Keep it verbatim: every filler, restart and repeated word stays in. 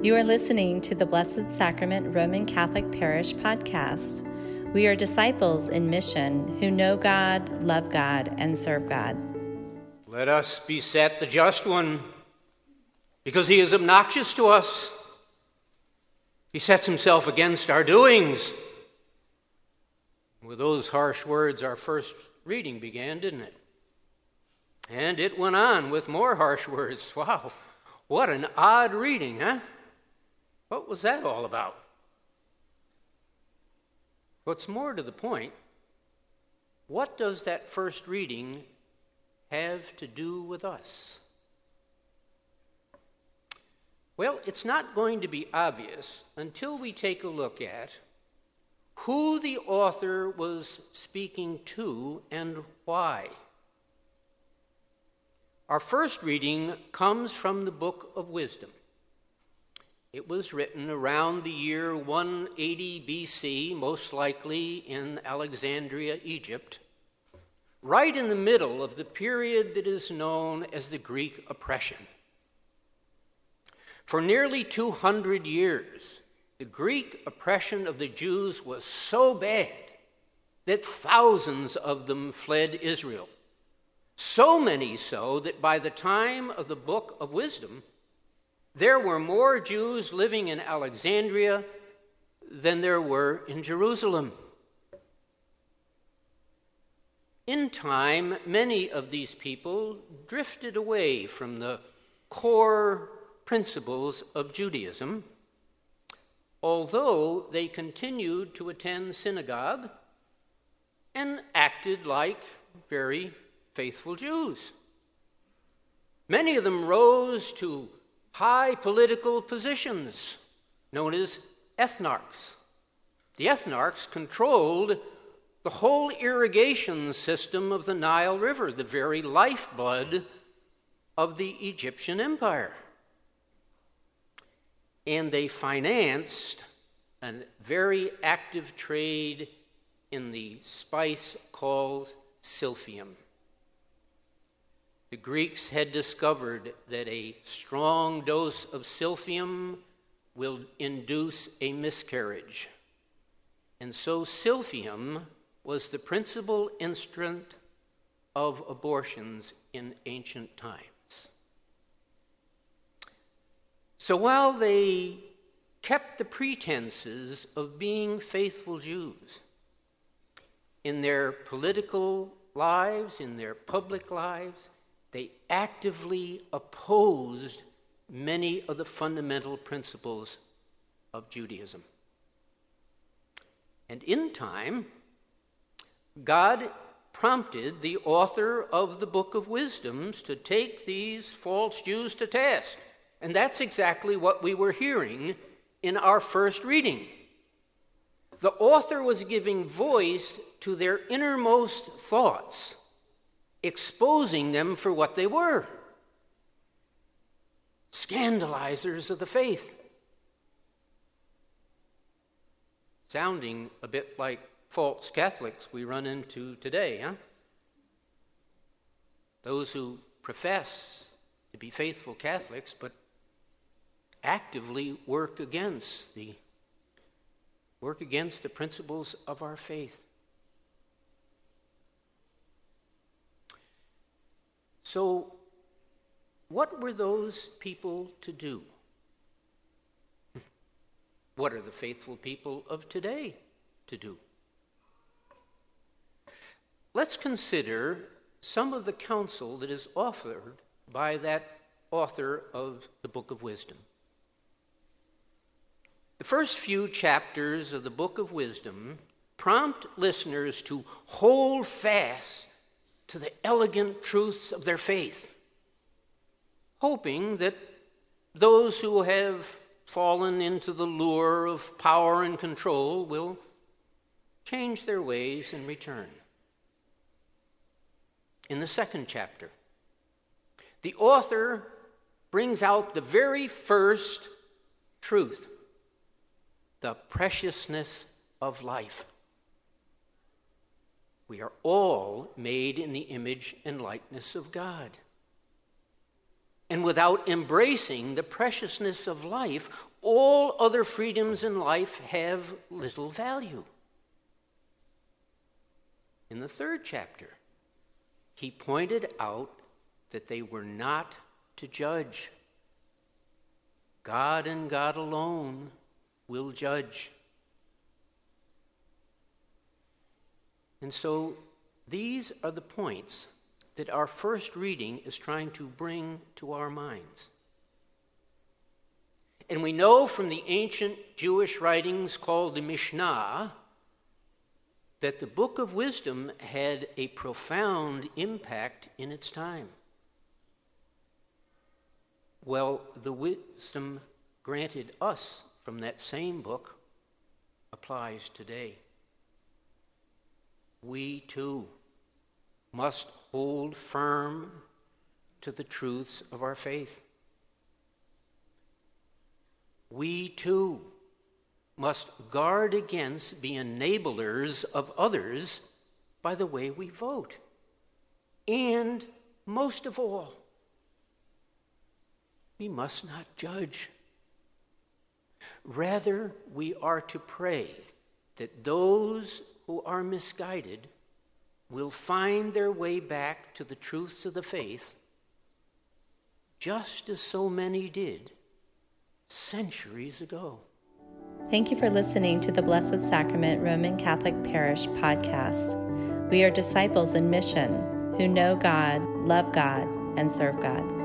You are listening to the Blessed Sacrament Roman Catholic Parish podcast. We are disciples in mission who know God, love God, and serve God. Let us beset the just one, because he is obnoxious to us. He sets himself against our doings. With those harsh words, our first reading began, didn't it? And it went on with more harsh words. Wow, what an odd reading, huh? What was that all about? What's more to the point, what does that first reading have to do with us? Well, it's not going to be obvious until we take a look at who the author was speaking to and why. Our first reading comes from the Book of Wisdom. It was written around the year one eighty B C, most likely in Alexandria, Egypt, right in the middle of the period that is known as the Greek oppression. For nearly two hundred years, the Greek oppression of the Jews was so bad that thousands of them fled Israel, so many so that by the time of the Book of Wisdom, there were more Jews living in Alexandria than there were in Jerusalem. In time, many of these people drifted away from the core principles of Judaism, although they continued to attend synagogue and acted like very faithful Jews. Many of them rose to high political positions known as ethnarchs. The ethnarchs controlled the whole irrigation system of the Nile River, the very lifeblood of the Egyptian Empire. And they financed a very active trade in the spice called silphium. The Greeks had discovered that a strong dose of silphium will induce a miscarriage. And so silphium was the principal instrument of abortions in ancient times. So while they kept the pretenses of being faithful Jews in their political lives, in their public lives, they actively opposed many of the fundamental principles of Judaism. And in time, God prompted the author of the Book of Wisdoms to take these false Jews to task. And that's exactly what we were hearing in our first reading. The author was giving voice to their innermost thoughts, exposing them for what they were: scandalizers of the faith. Sounding a bit like false Catholics we run into today, huh? Those who profess to be faithful Catholics but actively work against the work against the principles of our faith. So, what were those people to do? What are the faithful people of today to do? Let's consider some of the counsel that is offered by that author of the Book of Wisdom. The first few chapters of the Book of Wisdom prompt listeners to hold fast to the elegant truths of their faith, hoping that those who have fallen into the lure of power and control will change their ways and return. In the second chapter, the author brings out the very first truth, the preciousness of life. We are all made in the image and likeness of God. and without embracing the preciousness of life, all other freedoms in life have little value. In the third chapter, he pointed out that they were not to judge. God and God alone will judge. And so these are the points that our first reading is trying to bring to our minds. And we know from the ancient Jewish writings called the Mishnah that the Book of Wisdom had a profound impact in its time. Well, the wisdom granted us from that same book applies today. We too must hold firm to the truths of our faith. We too must guard against being enablers of others by the way we vote. And most of all, we must not judge. Rather, we are to pray that those who are misguided will find their way back to the truths of the faith, just as so many did centuries ago. Thank you for listening to the Blessed Sacrament Roman Catholic Parish podcast. We are disciples in mission who know God, love God, and serve God.